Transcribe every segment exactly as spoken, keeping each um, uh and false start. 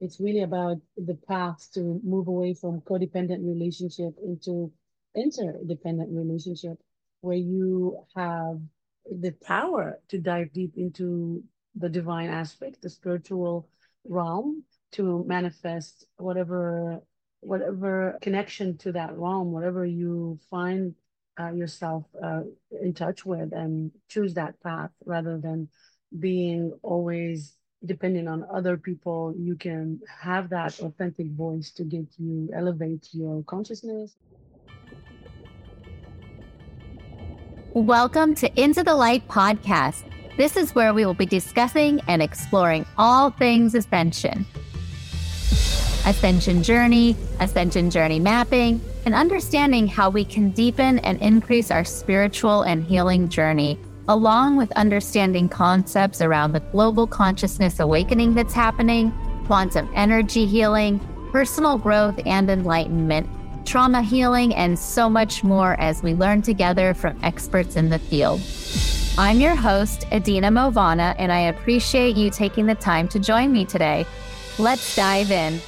It's really about the path to move away from codependent relationship into interdependent relationship, where you have the power to dive deep into the divine aspect, the spiritual realm, to manifest whatever whatever connection to that realm, whatever you find uh, yourself uh, in touch with, and choose that path rather than being always depending on other people. You can have that authentic voice to get you, elevate your consciousness. Welcome to Into the Light Podcast. This is where we will be discussing and exploring all things ascension. Ascension journey, ascension journey mapping, and understanding how we can deepen and increase our spiritual and healing journey, along with understanding concepts around the global consciousness awakening that's happening, quantum energy healing, personal growth and enlightenment, trauma healing, and so much more as we learn together from experts in the field. I'm your host, Edina Mauvana, and I appreciate you taking the time to join me today. Let's dive in.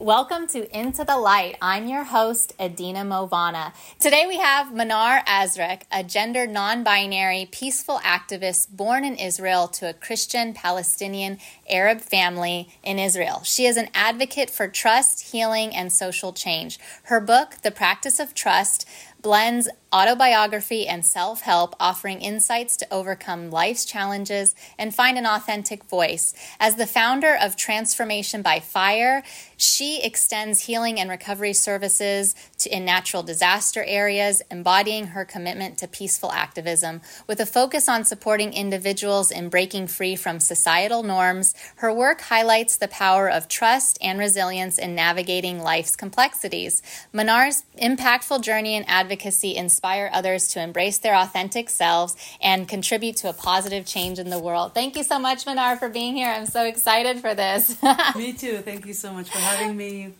Welcome to Into the Light. I'm your host, Edina Mauvana. Today we have Manar Azreik, a gender non-binary peaceful activist born in Israel to a Christian, Palestinian, Arab family in Israel. She is an advocate for trust, healing, and social change. Her book, The Practice of Trust, blends autobiography and self-help, offering insights to overcome life's challenges and find an authentic voice. As the founder of Transformation by Fire, she extends healing and recovery services to, in natural disaster areas, embodying her commitment to peaceful activism. With a focus on supporting individuals in breaking free from societal norms, her work highlights the power of trust and resilience in navigating life's complexities. Manar's impactful journey and advocacy Advocacy inspire others to embrace their authentic selves and contribute to a positive change in the world. Thank you so much, Manar, for being here. I'm so excited for this. Me too. Thank you so much for having me.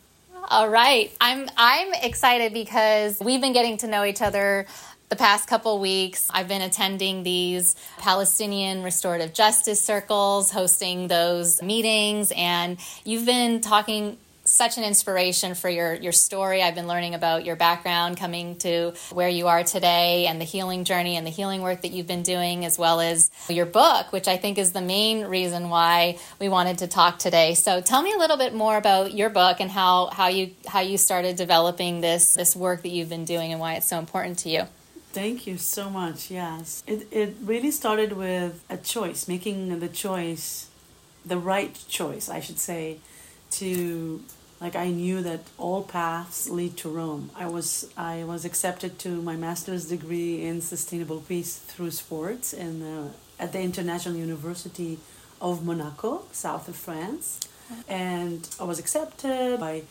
All right. I'm I'm excited because we've been getting to know each other the past couple weeks. I've been attending these Palestinian restorative justice circles, hosting those meetings, and you've been talking such an inspiration for your, your story. I've been learning about your background coming to where you are today and the healing journey and the healing work that you've been doing, as well as your book, which I think is the main reason why we wanted to talk today. So tell me a little bit more about your book and how, how you how you started developing this this work that you've been doing and why it's so important to you. Thank you so much. Yes. It it really started with a choice, making the choice, the right choice, I should say, to, like, I knew that all paths lead to Rome. I was I was accepted to my master's degree in sustainable peace through sports in the, at the International University of Monaco, south of France, and I was accepted. I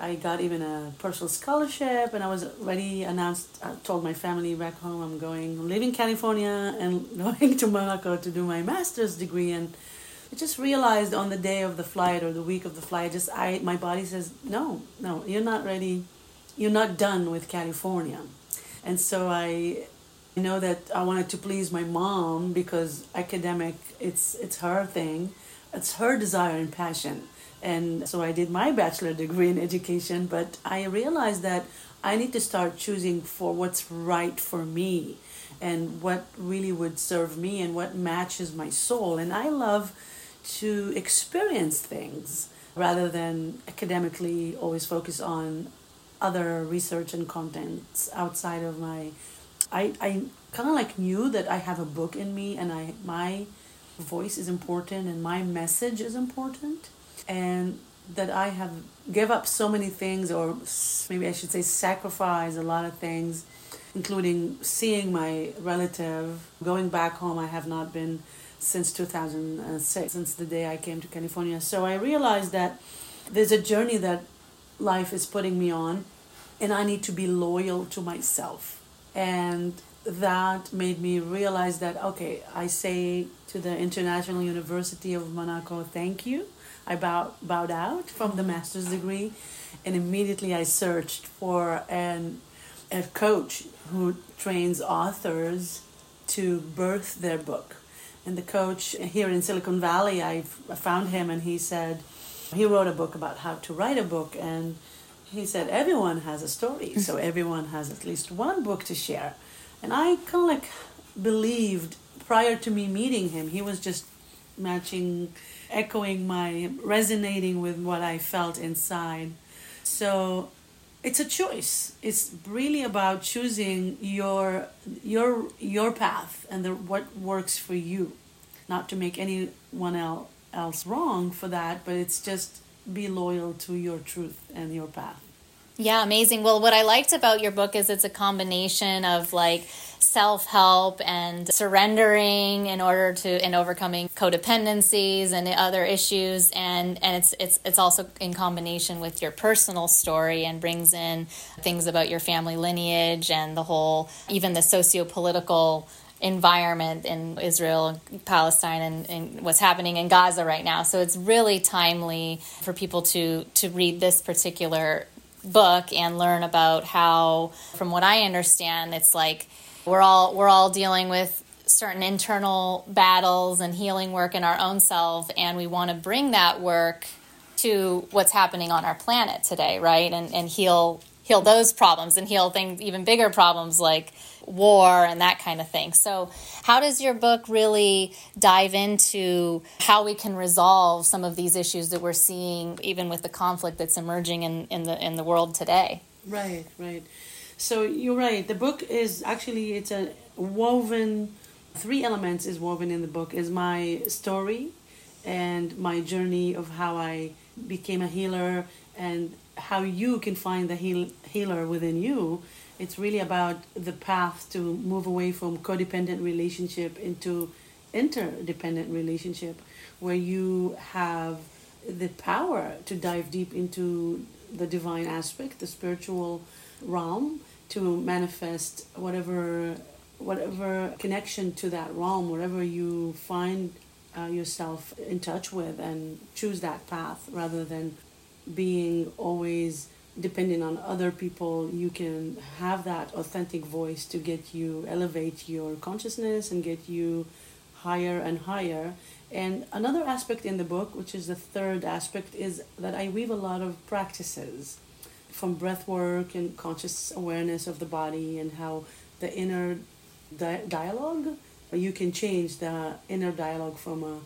I got even a personal scholarship, and I was already announced. I told my family back home I'm going leaving California and going to Monaco to do my master's degree. And I just realized on the day of the flight or the week of the flight, just I my body says, no, no, you're not ready. You're not done with California. And so I know that I wanted to please my mom, because academic, it's it's her thing. It's her desire and passion. And so I did my bachelor degree in education, but I realized that I need to start choosing for what's right for me and what really would serve me and what matches my soul. And I love to experience things rather than academically always focus on other research and contents outside of my... I, I kind of like knew that I have a book in me, and I my voice is important and my message is important, and that I have gave up so many things, or maybe I should say sacrifice a lot of things, including seeing my relative, going back home. I have not been since two thousand six, since the day I came to California. So I realized that there's a journey that life is putting me on, and I need to be loyal to myself. And that made me realize that, okay, I say to the International University of Monaco, thank you. I bow, bowed out from the master's degree, and immediately I searched for an, a coach who trains authors to birth their book. And the coach here in Silicon Valley, I found him and he said, he wrote a book about how to write a book. And he said, everyone has a story. So everyone has at least one book to share. And I kind of like believed prior to me meeting him, he was just matching, echoing my, resonating with what I felt inside. So it's a choice. It's really about choosing your your your path and the, what works for you. Not to make anyone el- else wrong for that, but it's just be loyal to your truth and your path. Yeah, amazing. Well, what I liked about your book is it's a combination of like self-help and surrendering in order to and overcoming codependencies and other issues, and and it's it's it's also in combination with your personal story and brings in things about your family lineage and the whole, even the socio-political environment in Israel, Palestine, and, and what's happening in Gaza right now. So it's really timely for people to to read this particular book and learn about how, from what I understand, it's like we're all we're all dealing with certain internal battles and healing work in our own self, and we want to bring that work to what's happening on our planet today, right? And and heal heal those problems and heal things, even bigger problems like war and that kind of thing. So how does your book really dive into how we can resolve some of these issues that we're seeing, even with the conflict that's emerging in, in the in the world today? Right, right. So you're right. The book is actually, it's a woven, three elements is woven in the book, is my story and my journey of how I became a healer and how you can find the heal, healer within you. It's really about the path to move away from codependent relationship into interdependent relationship, where you have the power to dive deep into the divine aspect, the spiritual realm, to manifest whatever whatever connection to that realm, whatever you find uh, yourself in touch with, and choose that path rather than being always depending on other people. You can have that authentic voice to get you, elevate your consciousness and get you higher and higher. And another aspect in the book, which is the third aspect, is that I weave a lot of practices from breath work and conscious awareness of the body and how the inner di- dialogue, you can change the inner dialogue from a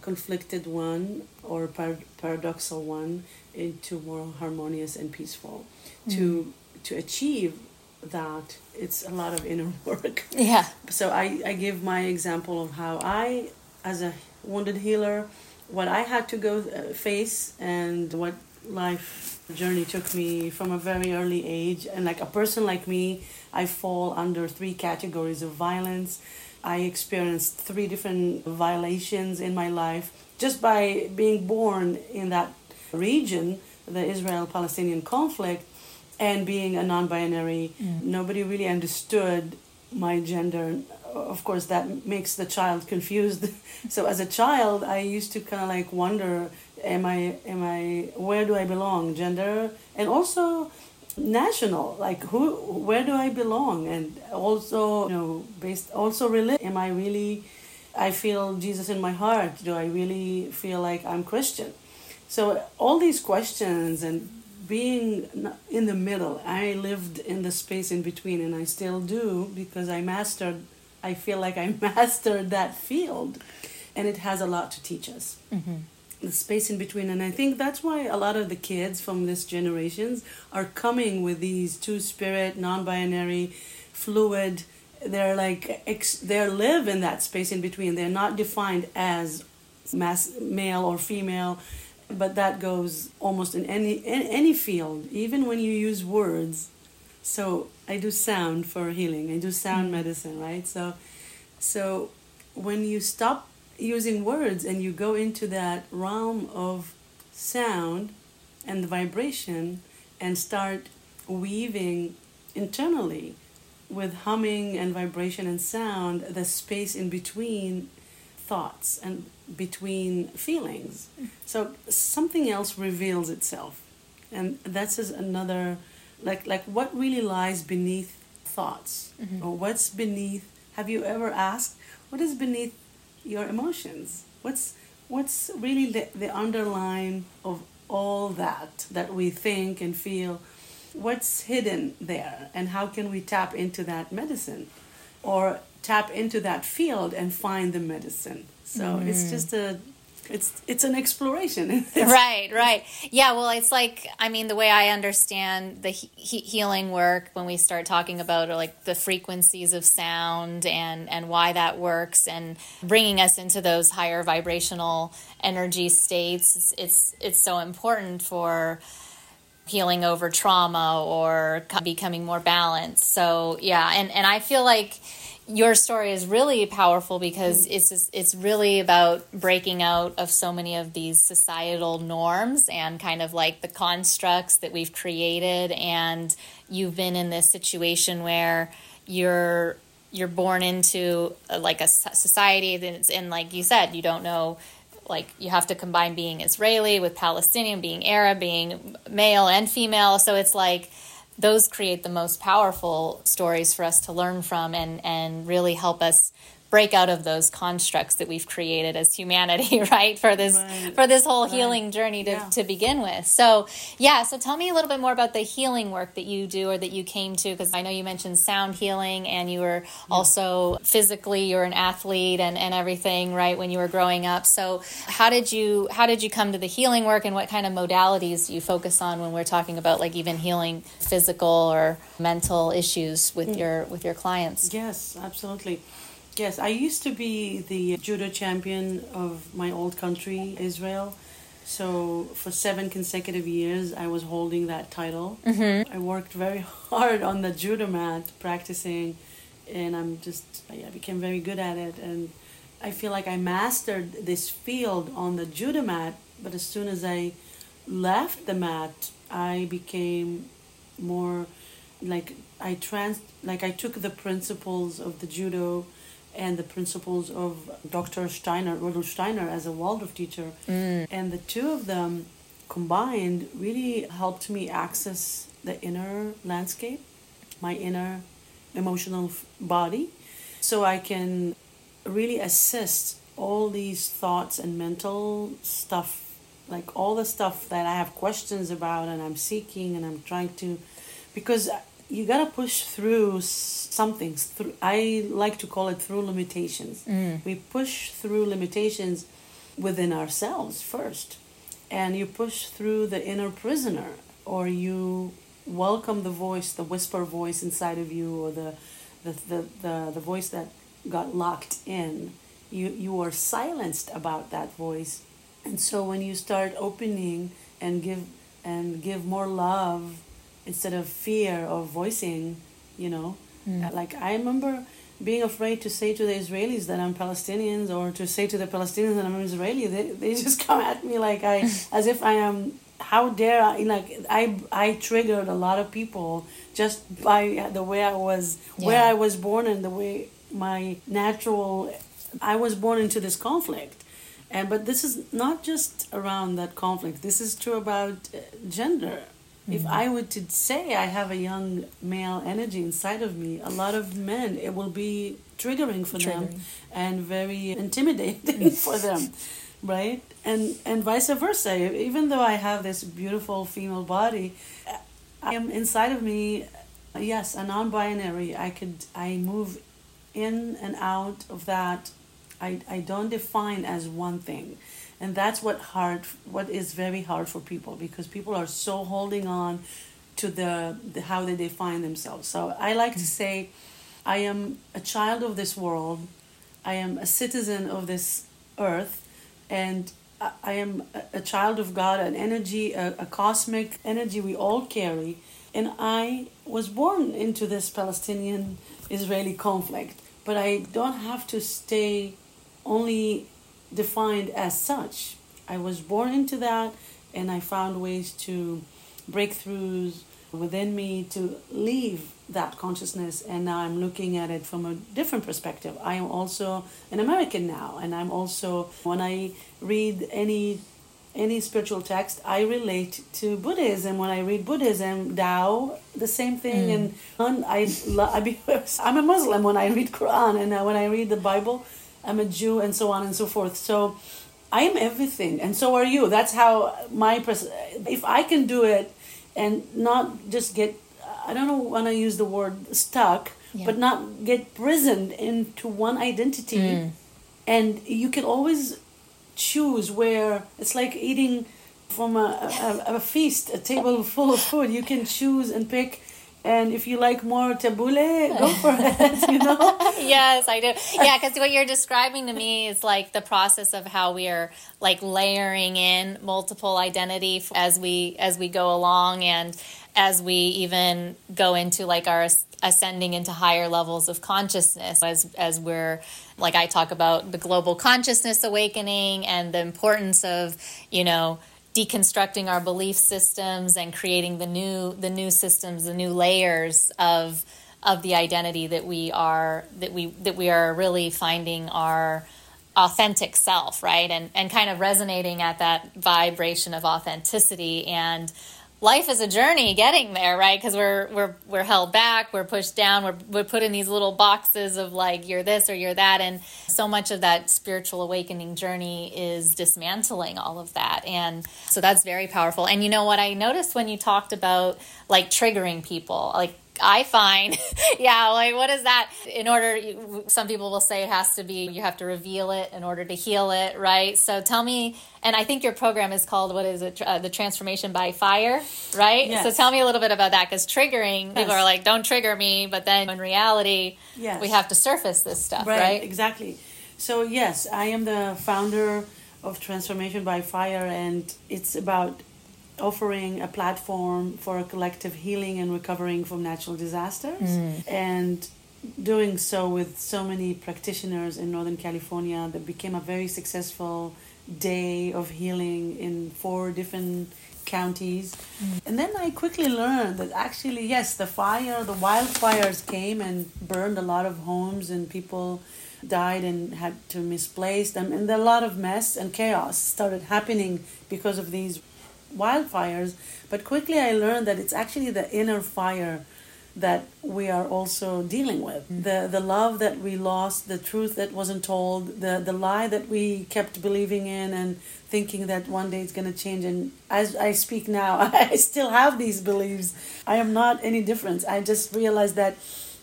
conflicted one or par- paradoxical one into more harmonious and peaceful. Mm-hmm. To to achieve that, it's a lot of inner work. Yeah. So I, I give my example of how I, as a wounded healer, what I had to go uh, face and what life journey took me from a very early age. And like a person like me, I fall under three categories of violence. I experienced three different violations in my life just by being born in that region, the Israel-Palestinian conflict, and being a non-binary. Mm. Nobody really understood my gender. Of course, that makes the child confused. So as a child, I used to kind of like wonder, am I, am I, where do I belong, gender? And also national, like who, where do I belong? And also, you know, based also religion. Am I really, I feel Jesus in my heart? Do I really feel like I'm Christian? So all these questions and being in the middle, I lived in the space in between, and I still do, because I mastered, I feel like I mastered that field, and it has a lot to teach us. Mm-hmm. The space in between. And I think that's why a lot of the kids from this generations are coming with these two-spirit, non-binary, fluid. They're like, ex- they live in that space in between. They're not defined as mass, male or female, but that goes almost in any in any field, even when you use words. So I do sound for healing. I do sound mm-hmm. medicine, right? So, so when you stop using words and you go into that realm of sound and the vibration and start weaving internally with humming and vibration and sound the space in between thoughts and between feelings, so something else reveals itself. And that's is another like like what really lies beneath thoughts, mm-hmm. or what's beneath Have you ever asked, what is beneath your emotions? What's what's really the, the underline of all that, that we think and feel? What's hidden there? And how can we tap into that medicine? Or tap into that field and find the medicine? So mm. it's just a... It's it's an exploration. It's right, right. Yeah, well, it's like, I mean, the way I understand the he- healing work when we start talking about or like the frequencies of sound and, and why that works and bringing us into those higher vibrational energy states, it's it's, it's so important for healing over trauma or becoming more balanced. So, yeah, and, and I feel like your story is really powerful because it's just, it's really about breaking out of so many of these societal norms and kind of like the constructs that we've created. And you've been in this situation where you're you're born into like a society that's in, like you said, you don't know, like you have to combine being Israeli with Palestinian, being Arab, being male and female. So it's like, those create the most powerful stories for us to learn from and, and really help us break out of those constructs that we've created as humanity, right? For this right. for this whole right. healing journey to, yeah. to begin with. So, yeah, so tell me a little bit more about the healing work that you do or that you came to, because I know you mentioned sound healing and you were yeah. also physically, you're an athlete and, and everything, right, when you were growing up. So how did you how did you come to the healing work and what kind of modalities do you focus on when we're talking about like even healing physical or mental issues with mm. your with your clients? Yes, absolutely. Yes, I used to be the judo champion of my old country, Israel. So for seven consecutive years, I was holding that title. Mm-hmm. I worked very hard on the judo mat, practicing, and I'm just, I became very good at it. And I feel like I mastered this field on the judo mat, but as soon as I left the mat, I became more like I trans, like I took the principles of the judo and the principles of Doctor Steiner, Rudolf Steiner, as a Waldorf teacher. Mm. And the two of them combined really helped me access the inner landscape, my inner emotional body, so I can really assist all these thoughts and mental stuff, like all the stuff that I have questions about and I'm seeking and I'm trying to... Because... you got to push through some things. I like to call it through limitations. Mm. We push through limitations within ourselves first. And you push through the inner prisoner, or you welcome the voice, the whisper voice inside of you, or the the the, the, the voice that got locked in. You, you are silenced about that voice. And so when you start opening and give and give more love, instead of fear of voicing, you know, mm. like I remember being afraid to say to the Israelis that I'm Palestinians, or to say to the Palestinians that I'm Israeli. They they just come at me like I, as if I am, how dare I, like I, I triggered a lot of people just by the way I was, yeah. where I was born and the way my natural, I was born into this conflict. And, but this is not just around that conflict. This is true about gender. If I were to say I have a young male energy inside of me, a lot of men, it will be triggering for triggering. them and very intimidating for them, right? And and vice versa. Even though I have this beautiful female body, I am inside of me, yes, a non-binary. I could I move in and out of that. I I don't define as one thing. And that's what hard, what is very hard for people, because people are so holding on to the, the how they define themselves. So I like to say, I am a child of this world, I am a citizen of this earth, and I, I am a, a child of God, an energy, a, a cosmic energy we all carry. And I was born into this Palestinian-Israeli conflict, but I don't have to stay only defined as such. I was born into that, and I found ways to breakthroughs within me to leave that consciousness, and now I'm looking at it from a different perspective. I am also an American now, and I'm also, when I read any any spiritual text, I relate to Buddhism. When I read Buddhism, Tao, the same thing. Mm. And Quran, I, I be, I'm a Muslim when I read Quran, and when I read the Bible, I'm a Jew, and so on and so forth. So I am everything, and so are you. That's how my person. If I can do it and not just get, I don't want to use the word stuck, yeah. but not get prisoned into one identity. Mm. And you can always choose where, it's like eating from a, a, a feast, a table full of food. You can choose and pick. And if you like more tabbouleh, go for it, you know? Yes, I do. Yeah, because what you're describing to me is like the process of how we are like layering in multiple identity as we as we go along, and as we even go into like our ascending into higher levels of consciousness, as as we're, like I talk about the global consciousness awakening and the importance of, you know, deconstructing our belief systems and creating the new the new systems, the new layers of of the identity that we are that we that we are really finding our authentic self, right? And and kind of resonating at that vibration of authenticity. And life is a journey getting there, right? Because we're we're we're held back, we're pushed down, we're we're put in these little boxes of like you're this or you're that, and so much of that spiritual awakening journey is dismantling all of that. And so that's very powerful. And you know what I noticed when you talked about like triggering people, like I find, yeah, like what is that? In order, some people will say it has to be, you have to reveal it in order to heal it, right? So tell me, and I think your program is called, what is it? Uh, the Transformation by Fire, right? Yes. So tell me a little bit about that, because triggering, yes. people are like, don't trigger me, but then in reality, yes. we have to surface this stuff, right? Right, exactly. So yes, I am the founder of Transformation by Fire, and it's about offering a platform for a collective healing and recovering from natural disasters, mm. and doing so with so many practitioners in Northern California that became a very successful day of healing in four different counties. Mm. And then I quickly learned that actually, yes, the fire, the wildfires came and burned a lot of homes, and people died and had to misplace them. And a lot of mess and chaos started happening because of these wildfires, but quickly I learned that it's actually the inner fire that we are also dealing with. Mm-hmm. The the love that we lost, the truth that wasn't told, the, the lie that we kept believing in and thinking that one day it's going to change. And as I speak now, I still have these beliefs. I am not any different. I just realized that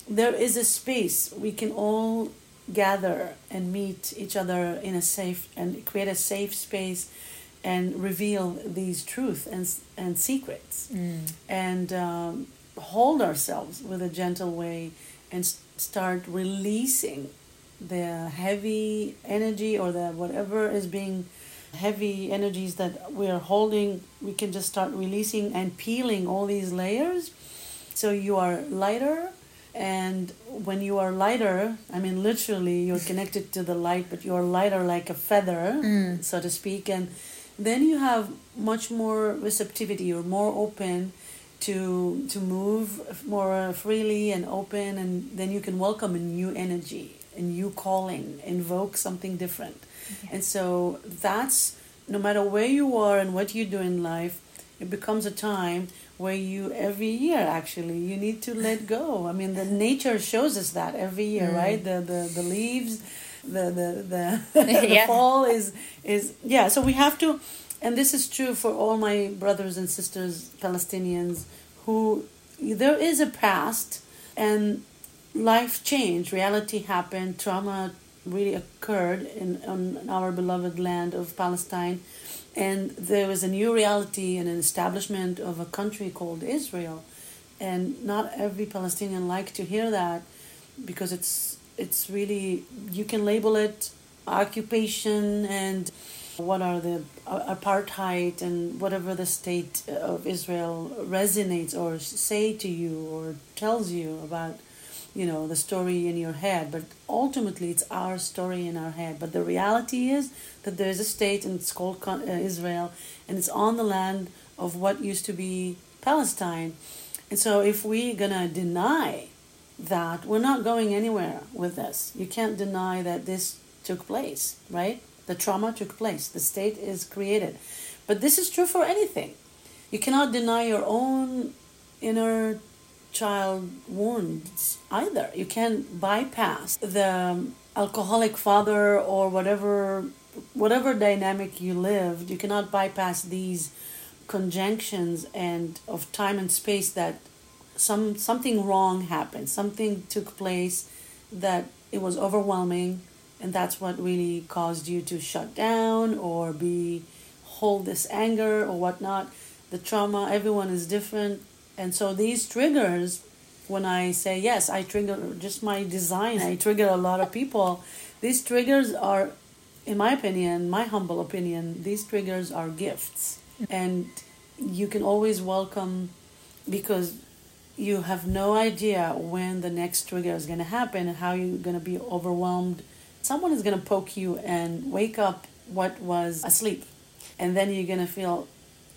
there is a space we can all gather and meet each other in a safe, and create a safe space and reveal these truths and and secrets, mm. and um, hold ourselves with a gentle way, and s- start releasing the heavy energy, or the whatever is being heavy energies that we are holding. We can just start releasing and peeling all these layers, so you are lighter. And when you are lighter, I mean, literally, you're connected to the light, but you're lighter like a feather, mm. so to speak. And then you have much more receptivity. You're more open to to move more freely and open. And then you can welcome a new energy, a new calling, invoke something different. Yeah. And so that's, no matter where you are and what you do in life, it becomes a time where you, every year actually, you need to let go. I mean, the nature shows us that every year, mm. right? The, the the leaves, the the the, the yeah. fall is is yeah. So we have to, and this is true for all my brothers and sisters, Palestinians, who there is a past and life changed, reality happened, trauma really occurred in on our beloved land of Palestine. And there was a new reality and an establishment of a country called Israel. And not every Palestinian liked to hear that, because it's it's really, you can label it occupation and what are the uh, apartheid and whatever the state of Israel resonates or say to you or tells you about, you know, the story in your head. But ultimately, it's our story in our head. But the reality is that there is a state, and it's called Israel, and it's on the land of what used to be Palestine. And so if we're going to deny that, we're not going anywhere with this. You can't deny that this took place, right? The trauma took place. The state is created. But this is true for anything. You cannot deny your own inner child wounds either. You can't bypass the alcoholic father or whatever whatever dynamic you lived. You cannot bypass these conjunctions and of time and space that some something wrong happened, something took place that it was overwhelming, and that's what really caused you to shut down or be hold this anger or whatnot. The trauma, everyone is different. And so these triggers, when I say, yes, I trigger just my design, I trigger a lot of people. These triggers are, in my opinion, my humble opinion, these triggers are gifts. And you can always welcome, because you have no idea when the next trigger is going to happen and how you're going to be overwhelmed. Someone is going to poke you and wake up what was asleep. And then you're going to feel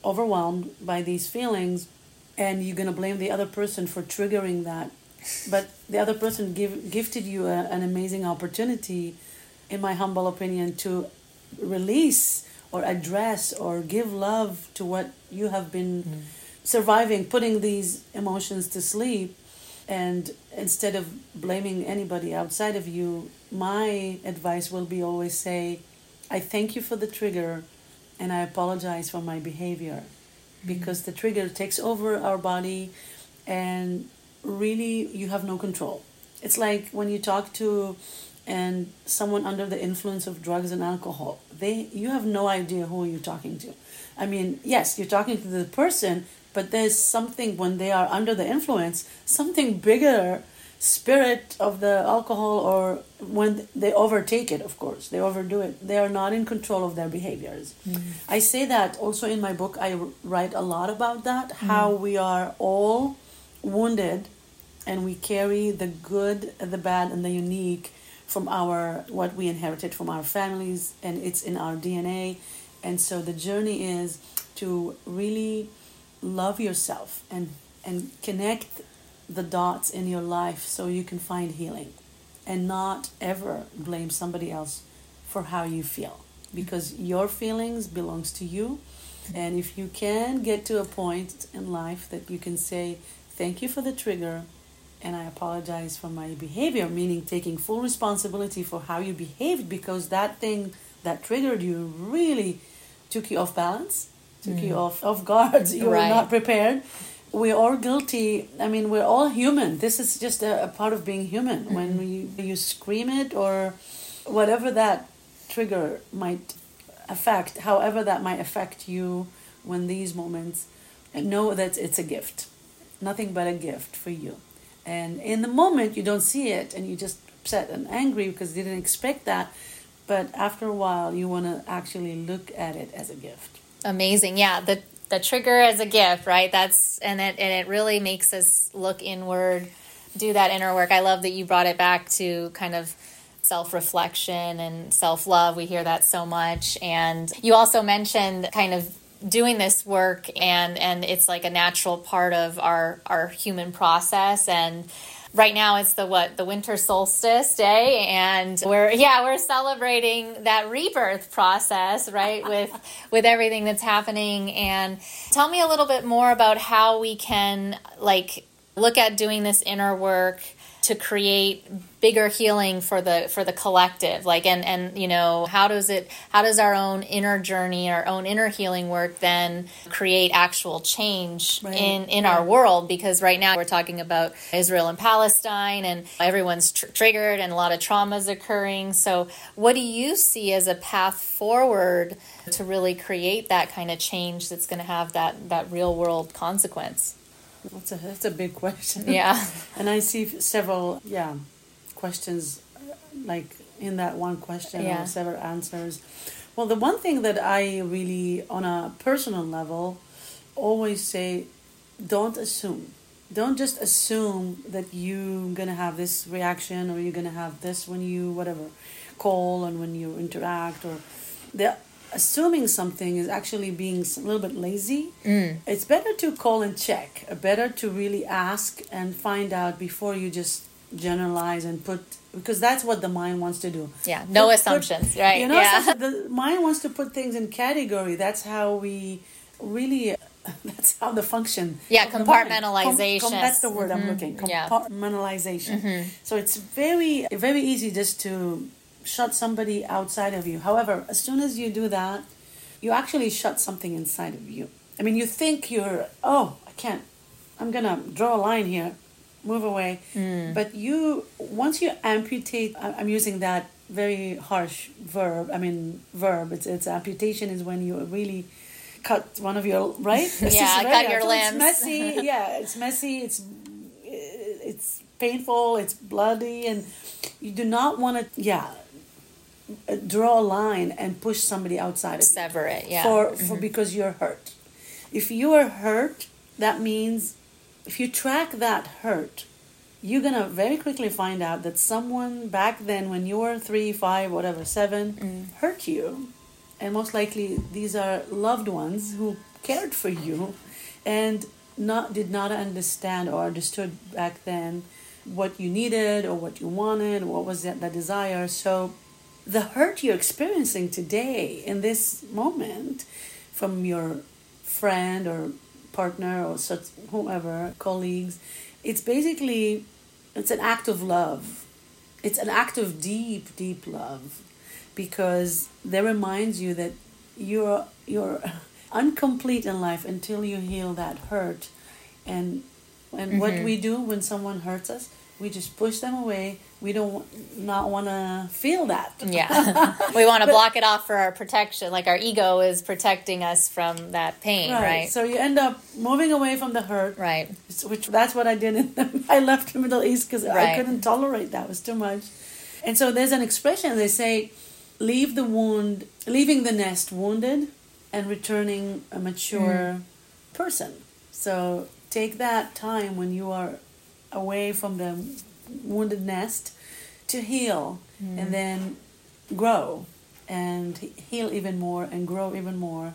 overwhelmed by these feelings. And you're going to blame the other person for triggering that. But the other person give, gifted you a, an amazing opportunity, in my humble opinion, to release or address or give love to what you have been mm. surviving, putting these emotions to sleep. And instead of blaming anybody outside of you, my advice will be always say, I thank you for the trigger and I apologize for my behavior. Because the trigger takes over our body and really you have no control. It's like when you talk to and someone under the influence of drugs and alcohol, they you have no idea who you're talking to. I mean, yes, you're talking to the person, but there's something when they are under the influence, something bigger spirit of the alcohol, or when they overtake it, of course, they overdo it. They are not in control of their behaviors. Mm. I say that also in my book, I write a lot about that, mm. how we are all wounded and we carry the good, the bad, and the unique from our, what we inherited from our families, and it's in our D N A. And so the journey is to really love yourself and, and connect the dots in your life so you can find healing, and not ever blame somebody else for how you feel, because your feelings belongs to you. And if you can get to a point in life that you can say, thank you for the trigger and I apologize for my behavior, meaning taking full responsibility for how you behaved, because that thing that triggered you really took you off balance, took mm. you off, off guard, you right. were not prepared. We're all guilty. I mean, we're all human. This is just a, a part of being human. When we, you scream it or whatever that trigger might affect, however that might affect you when these moments, know that it's a gift. Nothing but a gift for you. And in the moment, you don't see it and you're just upset and angry because you didn't expect that. But after a while, you want to actually look at it as a gift. Amazing. Yeah, the The trigger as a gift, right? That's and it and it really makes us look inward, do that inner work. I love that you brought it back to kind of self-reflection and self-love. We hear that so much. And you also mentioned kind of doing this work and and it's like a natural part of our, our human process. And right now it's the what the winter solstice day, and we're yeah we're celebrating that rebirth process, right, with with everything that's happening. And tell me a little bit more about how we can like look at doing this inner work to create bigger healing for the for the collective, like and and you know how does it how does our own inner journey, our own inner healing work then create actual change right. in in yeah. our world? Because right now we're talking about Israel and Palestine and everyone's tr- triggered and a lot of traumas occurring. So what do you see as a path forward to really create that kind of change that's going to have that that real world consequence? That's a, that's a big question. Yeah. And I see several, yeah, questions, like in that one question, yeah. or several answers. Well, the one thing that I really, on a personal level, always say, don't assume. Don't just assume that you're going to have this reaction or you're going to have this when you, whatever, call and when you interact. Or the assuming something is actually being a little bit lazy. Mm. It's better to call and check, better to really ask and find out before you just generalize and put, because that's what the mind wants to do. Yeah, no put, assumptions, put, right? You know, yeah. So the mind wants to put things in category. That's how we really, that's how the function. Yeah, compartmentalization. Com, com, that's the word mm-hmm. I'm looking, compartmentalization. Yeah. Mm-hmm. So it's very, very easy just to shut somebody outside of you. However, as soon as you do that, you actually shut something inside of you. I mean, you think you're, oh, I can't, I'm going to draw a line here, move away. Mm. But you, once you amputate, I'm using that very harsh verb, I mean, verb, it's, it's amputation is when you really cut one of your, right? It's yeah, cut right your out. Limbs. It's messy, yeah, it's messy, it's, it's painful, it's bloody, and you do not want to, yeah. draw a line and push somebody outside of sever it, yeah, for, for mm-hmm. because you're hurt. If you are hurt, that means if you track that hurt, you're gonna very quickly find out that someone back then, when you were three, five, whatever, seven, mm. hurt you, and most likely these are loved ones who cared for you, and not did not understand or understood back then what you needed or what you wanted, what was that the desire. So the hurt you're experiencing today in this moment from your friend or partner or such, whomever, colleagues, it's basically, it's an act of love. It's an act of deep, deep love, because that reminds you that you're, you're incomplete in life until you heal that hurt. And, and mm-hmm. what we do when someone hurts us, we just push them away. We don't not want to feel that. Yeah. We want to block it off for our protection. Like our ego is protecting us from that pain, right? right? So you end up moving away from the hurt. Right. Which that's what I did. In the, I left the Middle East because right. I couldn't tolerate that. It was too much. And so there's an expression. They say, leave the wound, leaving the nest wounded and returning a mature mm. person. So take that time when you are away from the wounded nest to heal mm. and then grow and heal even more and grow even more,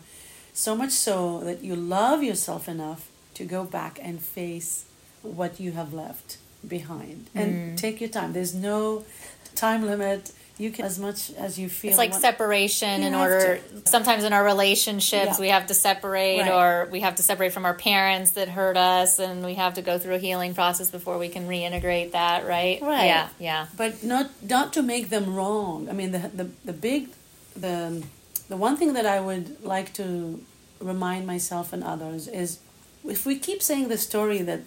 so much so that you love yourself enough to go back and face what you have left behind mm. and take your time. There's no time limit. You can, as much as you feel. It's like what, separation in order. To. Sometimes in our relationships, yeah. we have to separate, right. or we have to separate from our parents that hurt us, and we have to go through a healing process before we can reintegrate that, right? Right. Yeah, yeah. But not not to make them wrong. I mean, the the, the big, the the one thing that I would like to remind myself and others is, if we keep saying the story that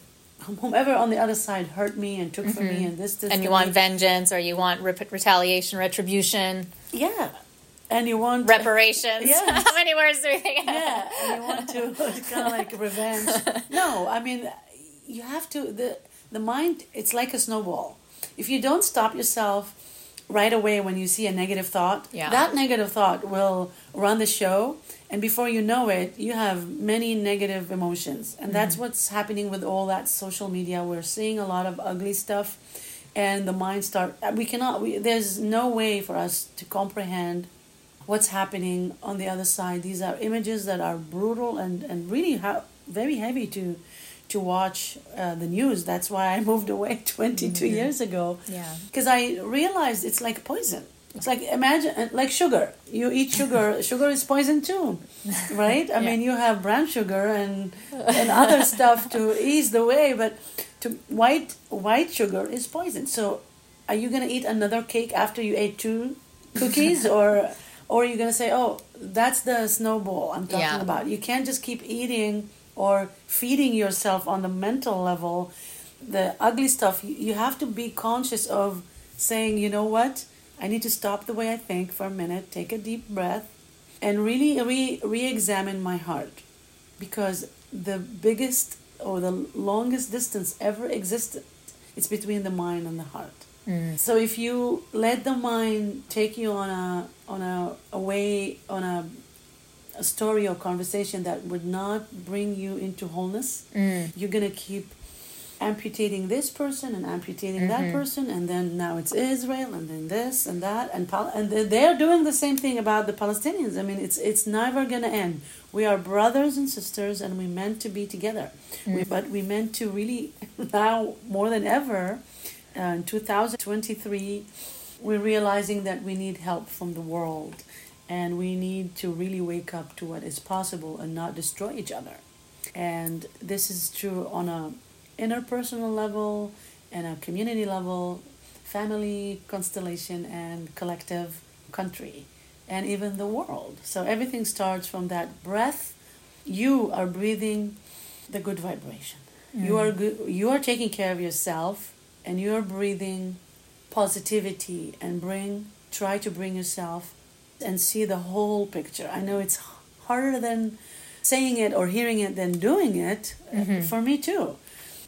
whomever on the other side hurt me and took mm-hmm. from me and this, this. And you want me. vengeance, or you want re- retaliation, retribution. Yeah. And you want... reparations. Yeah. How many words do we think? Yeah. And you want to kind of like revenge. No, I mean, you have to... The, the mind, it's like a snowball. If you don't stop yourself right away when you see a negative thought, yeah. that negative thought will run the show. And before you know it, you have many negative emotions. And that's mm-hmm. what's happening with all that social media. We're seeing a lot of ugly stuff. And the mind start... We cannot... We, there's no way for us to comprehend what's happening on the other side. These are images that are brutal and, and really ha- very heavy to to watch uh, the news. That's why I moved away twenty-two mm-hmm. years ago. Yeah. Because I realized it's like poison. It's like, imagine, like sugar. You eat sugar. Sugar is poison too, right? I yeah. mean, you have brown sugar and and other stuff to ease the way, but to white white sugar is poison. So are you going to eat another cake after you ate two cookies? or, or are you going to say, oh, that's the snowball I'm talking yeah. about. You can't just keep eating or feeding yourself on the mental level. The ugly stuff, you have to be conscious of saying, you know what? I need to stop the way I think for a minute, take a deep breath, and really re- re-examine my heart. Because the biggest or the longest distance ever existed, it's between the mind and the heart. Mm. So if you let the mind take you on a on a, a way, on a, a story or conversation that would not bring you into wholeness, mm. you're going to keep amputating this person and amputating mm-hmm. that person, and then now it's Israel, and then this and that, and Pal- and they're doing the same thing about the Palestinians. I mean, it's it's never gonna end. We are brothers and sisters, and we meant to be together. Mm-hmm. We, but we meant to really now more than ever uh, in two thousand twenty-three, we're realizing that we need help from the world, and we need to really wake up to what is possible and not destroy each other. And this is true on a interpersonal level and a community level, family constellation, and collective country, and even the world. So everything starts from that breath. You are breathing the good vibration. Mm. You are good, you are taking care of yourself, and you are breathing positivity, and bring try to bring yourself and see the whole picture. I know it's harder than saying it or hearing it than doing it, mm-hmm. for me too.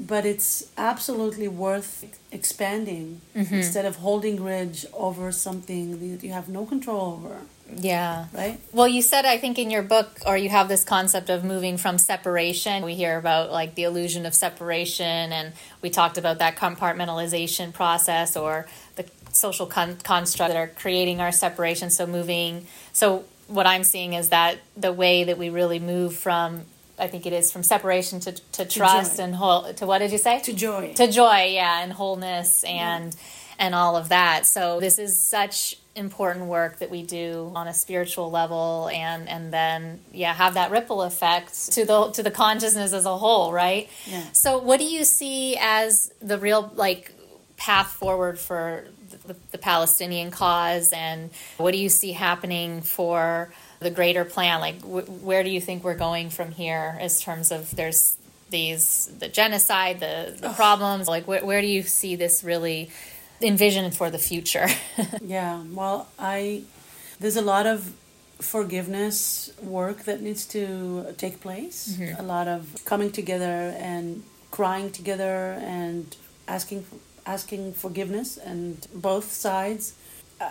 But it's absolutely worth expanding, mm-hmm. instead of holding grudge over something that you have no control over. Yeah. Right? Well, you said, I think in your book, or you have this concept of moving from separation. We hear about like the illusion of separation, and we talked about that compartmentalization process or the social con- construct that are creating our separation. So moving, so what I'm seeing is that the way that we really move from, I think it is from separation to, to trust to and whole, to what did you say? To joy. To joy, yeah, and wholeness and yeah. and all of that. So this is such important work that we do on a spiritual level, and, and then yeah, have that ripple effect to the to the consciousness as a whole, right? Yeah. So what do you see as the real like path forward for the, the Palestinian cause, and what do you see happening for the greater plan? Like, wh- where do you think we're going from here in terms of there's these, the genocide, the, the problems? Like, wh- where do you see this really envisioned for the future? Yeah, well, I, there's a lot of forgiveness work that needs to take place. Mm-hmm. A lot of coming together and crying together and asking, asking forgiveness, and both sides.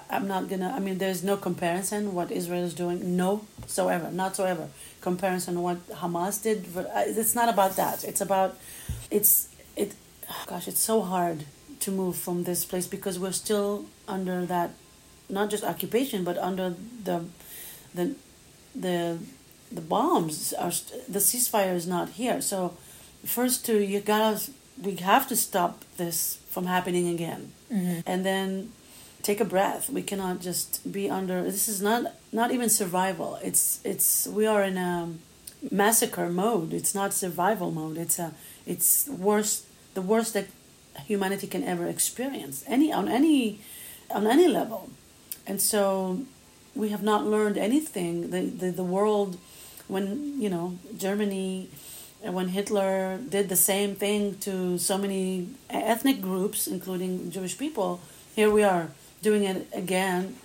I'm not gonna, I mean, there's no comparison what Israel is doing, no, so ever, not so ever. Comparison what Hamas did, but it's not about that. It's about, it's, it, gosh, it's so hard to move from this place because we're still under that, not just occupation, but under the, the, the, the bombs, are the ceasefire is not here. So first to, you gotta, we have to stop this from happening again. Mm-hmm. And then take a breath. We cannot just be under, this is not not even survival. It's it's we are in a massacre mode. It's not survival mode. It's a it's worst the worst that humanity can ever experience, any on any on any level. And so we have not learned anything. The the, the world, when you know Germany, when Hitler did the same thing to so many ethnic groups, including Jewish people, here we are doing it again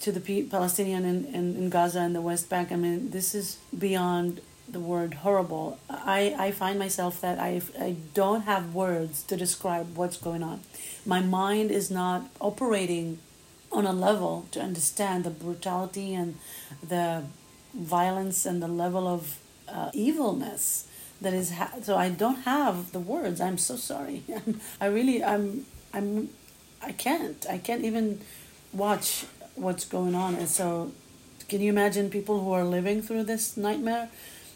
to the P- Palestinian in, in, in Gaza and the West Bank. I mean, this is beyond the word horrible. I, I find myself that I, I don't have words to describe what's going on. My mind is not operating on a level to understand the brutality and the violence and the level of uh, evilness that is. Ha- so I don't have the words. I'm so sorry. I really, I'm, I'm, I can't. I can't even watch what's going on. And so can you imagine people who are living through this nightmare?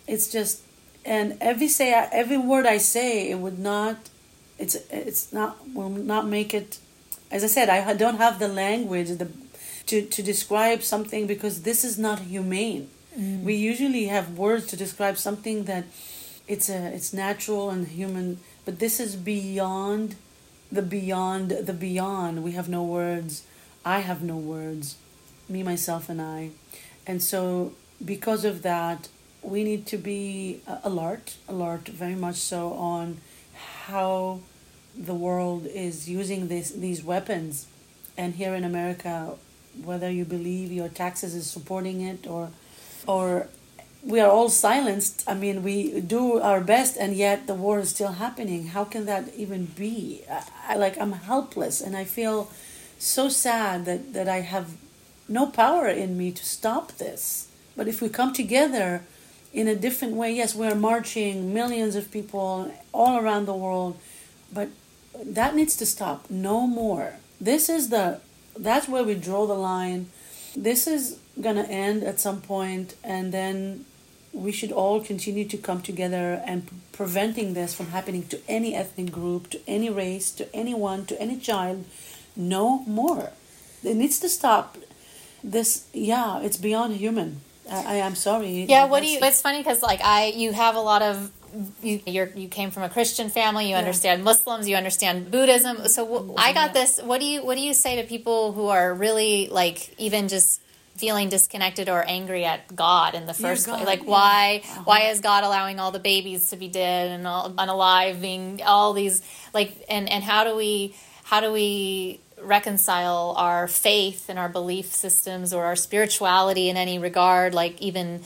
It's just, and every say, every word I say, it would not, it's it's not, will not make it, as I said, I don't have the language the, to, to describe something because this is not humane. Mm. We usually have words to describe something that it's a, it's natural and human, but this is beyond the beyond, the beyond. We have no words. I have no words. Me, myself, and I. And so because of that, we need to be alert, alert very much so on how the world is using this, these weapons. And here in America, whether you believe your taxes is supporting it or, or we are all silenced. I mean, we do our best, and yet the war is still happening. How can that even be? I, I, like, I'm helpless, and I feel so sad that, that I have no power in me to stop this. But if we come together in a different way, yes, we are marching, millions of people all around the world, but that needs to stop. No more. This is the, that's where we draw the line. This is going to end at some point, and then we should all continue to come together and p- preventing this from happening to any ethnic group, to any race, to anyone, to any child, no more. It needs to stop. This, yeah, it's beyond human. I, I am sorry. Yeah, what do you? It's funny because like I, you have a lot of. You you're, you came from a Christian family. You yeah. understand Muslims. You understand Buddhism. So w- I got this. What do you What do you say to people who are really like even just feeling disconnected or angry at God in the first yeah, God, place? Like yeah. why uh-huh. why is God allowing all the babies to be dead and all, unalive, being all these like and, and how do we how do we reconcile our faith and our belief systems or our spirituality in any regard? Like even.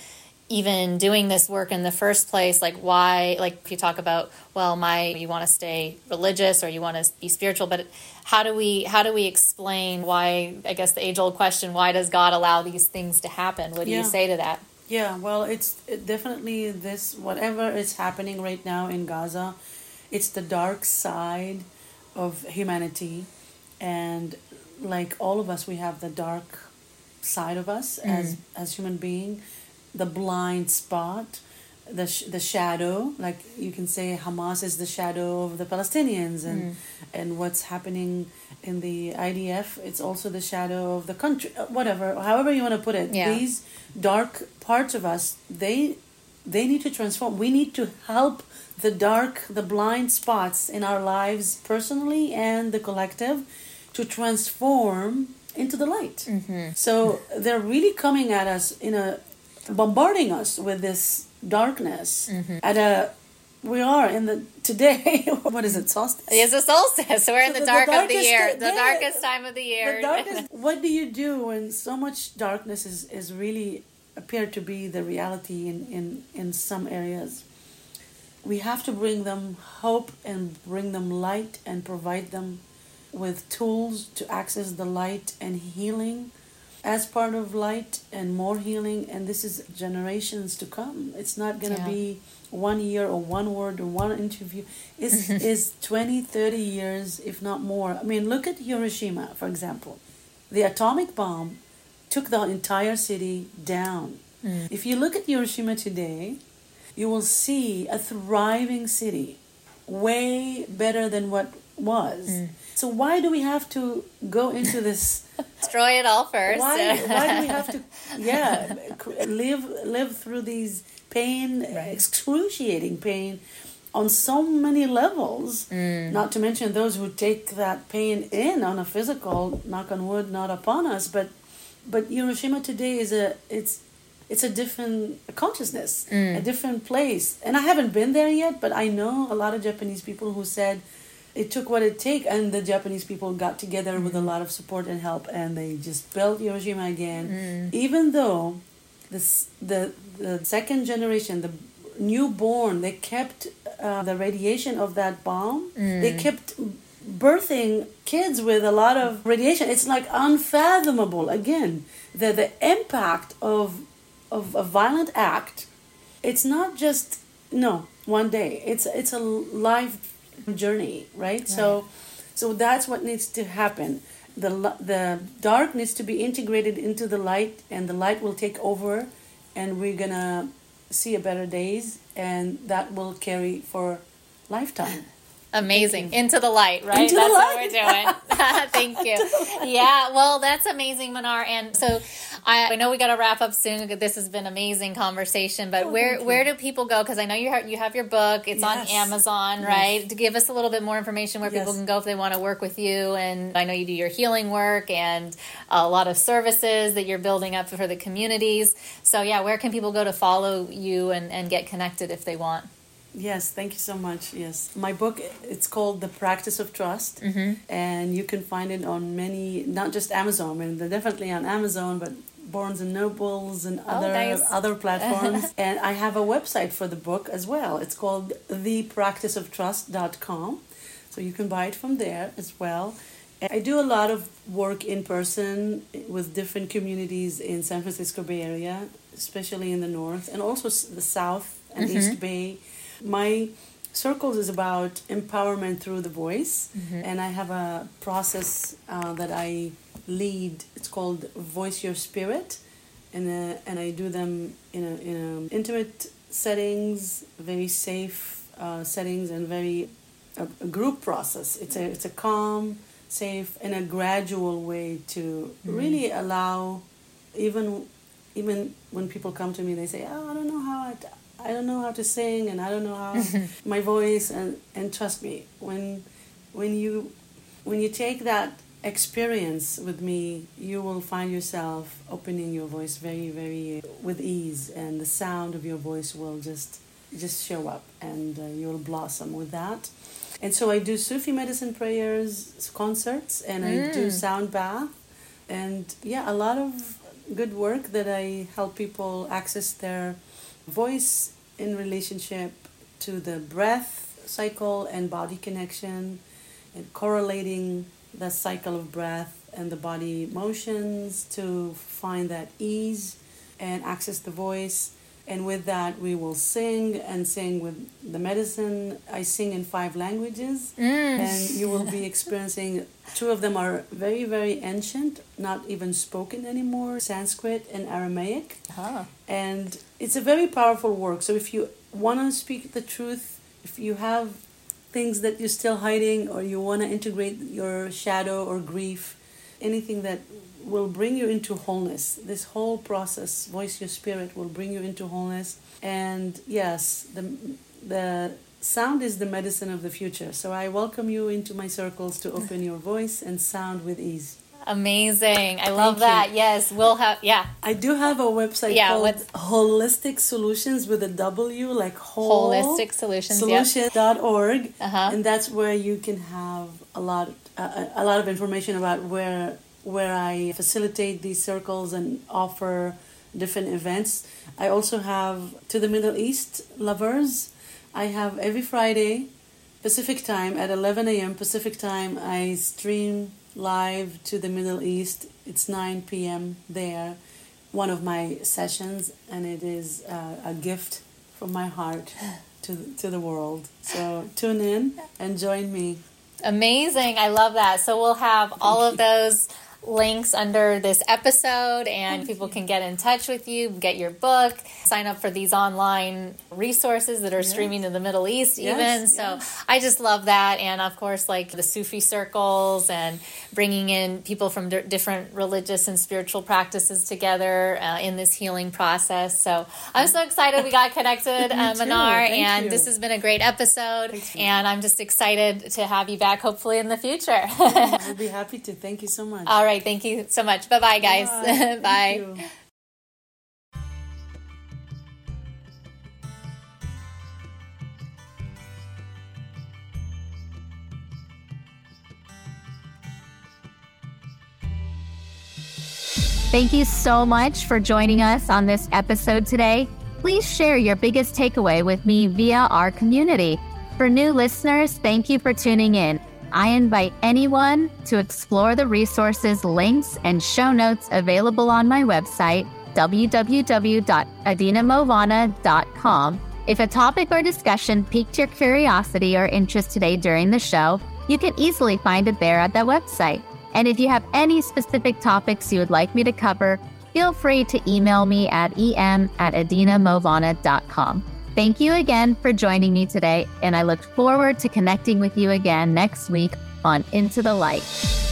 even doing this work in the first place, like why, like if you talk about, well, my, you want to stay religious or you want to be spiritual, but how do we, how do we explain why, I guess the age old question, why does God allow these things to happen? What do yeah. you say to that? Yeah, well, it's definitely this, whatever is happening right now in Gaza, it's the dark side of humanity. And like all of us, we have the dark side of us mm-hmm. as, as human beings. The blind spot, the sh- the shadow, like you can say Hamas is the shadow of the Palestinians and, mm. and what's happening in the I D F, it's also the shadow of the country, whatever, however you want to put it. Yeah. These dark parts of us, they they need to transform. We need to help the dark, the blind spots in our lives personally and the collective to transform into the light. Mm-hmm. So they're really coming at us in a... bombarding us with this darkness mm-hmm. at a we are in the today what is it solstice it's a solstice we're so in the, the dark the of the year day, the darkest time of the year the darkest, what do you do when so much darkness is, is really appeared to be the reality in, in, in some areas? We have to bring them hope and bring them light and provide them with tools to access the light and healing as part of light and more healing. And this is generations to come. It's not going to yeah. be one year or one word or one interview. It's, it's twenty, thirty years, if not more. I mean, look at Hiroshima, for example. The atomic bomb took the entire city down. Mm. If you look at Hiroshima today, you will see a thriving city, way better than what was. Mm. So why do we have to go into this... Destroy it all first. Why, why do we have to yeah, live live through these pain, right. excruciating pain on so many levels, mm. not to mention those who take that pain in on a physical, knock on wood, not upon us. But but Hiroshima today is a it's it's a different consciousness, mm. a different place. And I haven't been there yet, but I know a lot of Japanese people who said, it took what it take, and the Japanese people got together mm. with a lot of support and help, and they just built Hiroshima again. Mm. Even though this, the the second generation, the newborn, they kept uh, the radiation of that bomb. Mm. They kept birthing kids with a lot of radiation. It's like unfathomable. Again, the the impact of of a violent act. It's not just no one day. It's it's a life journey, right? right? So, so that's what needs to happen. The the dark needs to be integrated into the light, and the light will take over, and we're gonna see a better days, and that will carry for lifetime. Amazing. Into the light, right? Into that's the light. What we're doing. Thank you. Yeah, well, that's amazing, Manar. And so I, I know we got to wrap up soon. This has been an amazing conversation. But oh, where where do people go? Because I know you have, you have your book. It's yes. on Amazon, yes. right? To give us a little bit more information where yes. people can go if they want to work with you. And I know you do your healing work and a lot of services that you're building up for the communities. So, yeah, where can people go to follow you and, and get connected if they want? Yes, thank you so much. Yes. My book, it's called The Practice of Trust. Mm-hmm. And you can find it on many, not just Amazon. I mean, they're definitely on Amazon, but Barnes and Nobles and other oh, nice. other platforms. And I have a website for the book as well. It's called the practice of trust dot com. So you can buy it from there as well. And I do a lot of work in person with different communities in San Francisco Bay Area, especially in the north, and also the south and mm-hmm. East Bay. My circles is about empowerment through the voice, mm-hmm. and I have a process uh, that I lead. It's called Voice Your Spirit, and uh, and I do them in a, in a intimate settings, very safe uh, settings, and very a, a group process. It's a it's a calm, safe, and a gradual way to mm. really allow. Even even when people come to me, they say, "Oh, I don't know how I." T- I don't know how to sing, and I don't know how my voice, and, and trust me, when when you when you take that experience with me, you will find yourself opening your voice very, very with ease, and the sound of your voice will just just show up, and uh, you'll blossom with that. And so I do Sufi medicine prayers, concerts, and mm. I do sound bath, and yeah, a lot of good work that I help people access their voice in relationship to the breath cycle and body connection, and correlating the cycle of breath and the body motions to find that ease and access the voice. And with that, we will sing and sing with the medicine. I sing in five languages, mm. and you will be experiencing, two of them are very, very ancient, not even spoken anymore, Sanskrit and Aramaic. Uh-huh. And it's a very powerful work. So if you want to speak the truth, if you have things that you're still hiding, or you want to integrate your shadow or grief, anything that will bring you into wholeness. This whole process, Voice Your Spirit, will bring you into wholeness. And yes, the the sound is the medicine of the future. So I welcome you into my circles to open your voice and sound with ease. Amazing. I love Thank that. You. Yes, we'll have, yeah. I do have a website yeah, called what's... Holistic Solutions with a W, like whole. Holistic Solutions, solutions dot org. Yeah. Uh-huh. And that's where you can have a lot of, uh, a lot of information about where where I facilitate these circles and offer different events. I also have To the Middle East Lovers. I have every Friday Pacific time at eleven a.m. Pacific time. I stream live to the Middle East. It's nine p.m. there, one of my sessions, and it is uh, a gift from my heart to to the world. So tune in and join me. Amazing. I love that. So we'll have Thank all you. Of those links under this episode, and people can get in touch with you, get your book, sign up for these online resources that are yes. streaming to the Middle East even. Yes, so yes. I just love that. And of course, like the Sufi circles and bringing in people from d- different religious and spiritual practices together uh, in this healing process. So I'm so excited we got connected, uh, Manar, and you. This has been a great episode. Thanks, and I'm just excited to have you back hopefully in the future. We'll be happy to. Thank you so much. All right. Thank you so much. Bye-bye, guys. Bye. Bye. Thank you so much for joining us on this episode today. Please share your biggest takeaway with me via our community. For new listeners, thank you for tuning in. I invite anyone to explore the resources, links, and show notes available on my website, w w w dot edina mauvana dot com. If a topic or discussion piqued your curiosity or interest today during the show, you can easily find it there at that website. And if you have any specific topics you would like me to cover, feel free to email me at e m at edina mauvana dot com. Thank you again for joining me today, and I look forward to connecting with you again next week on Into the Light.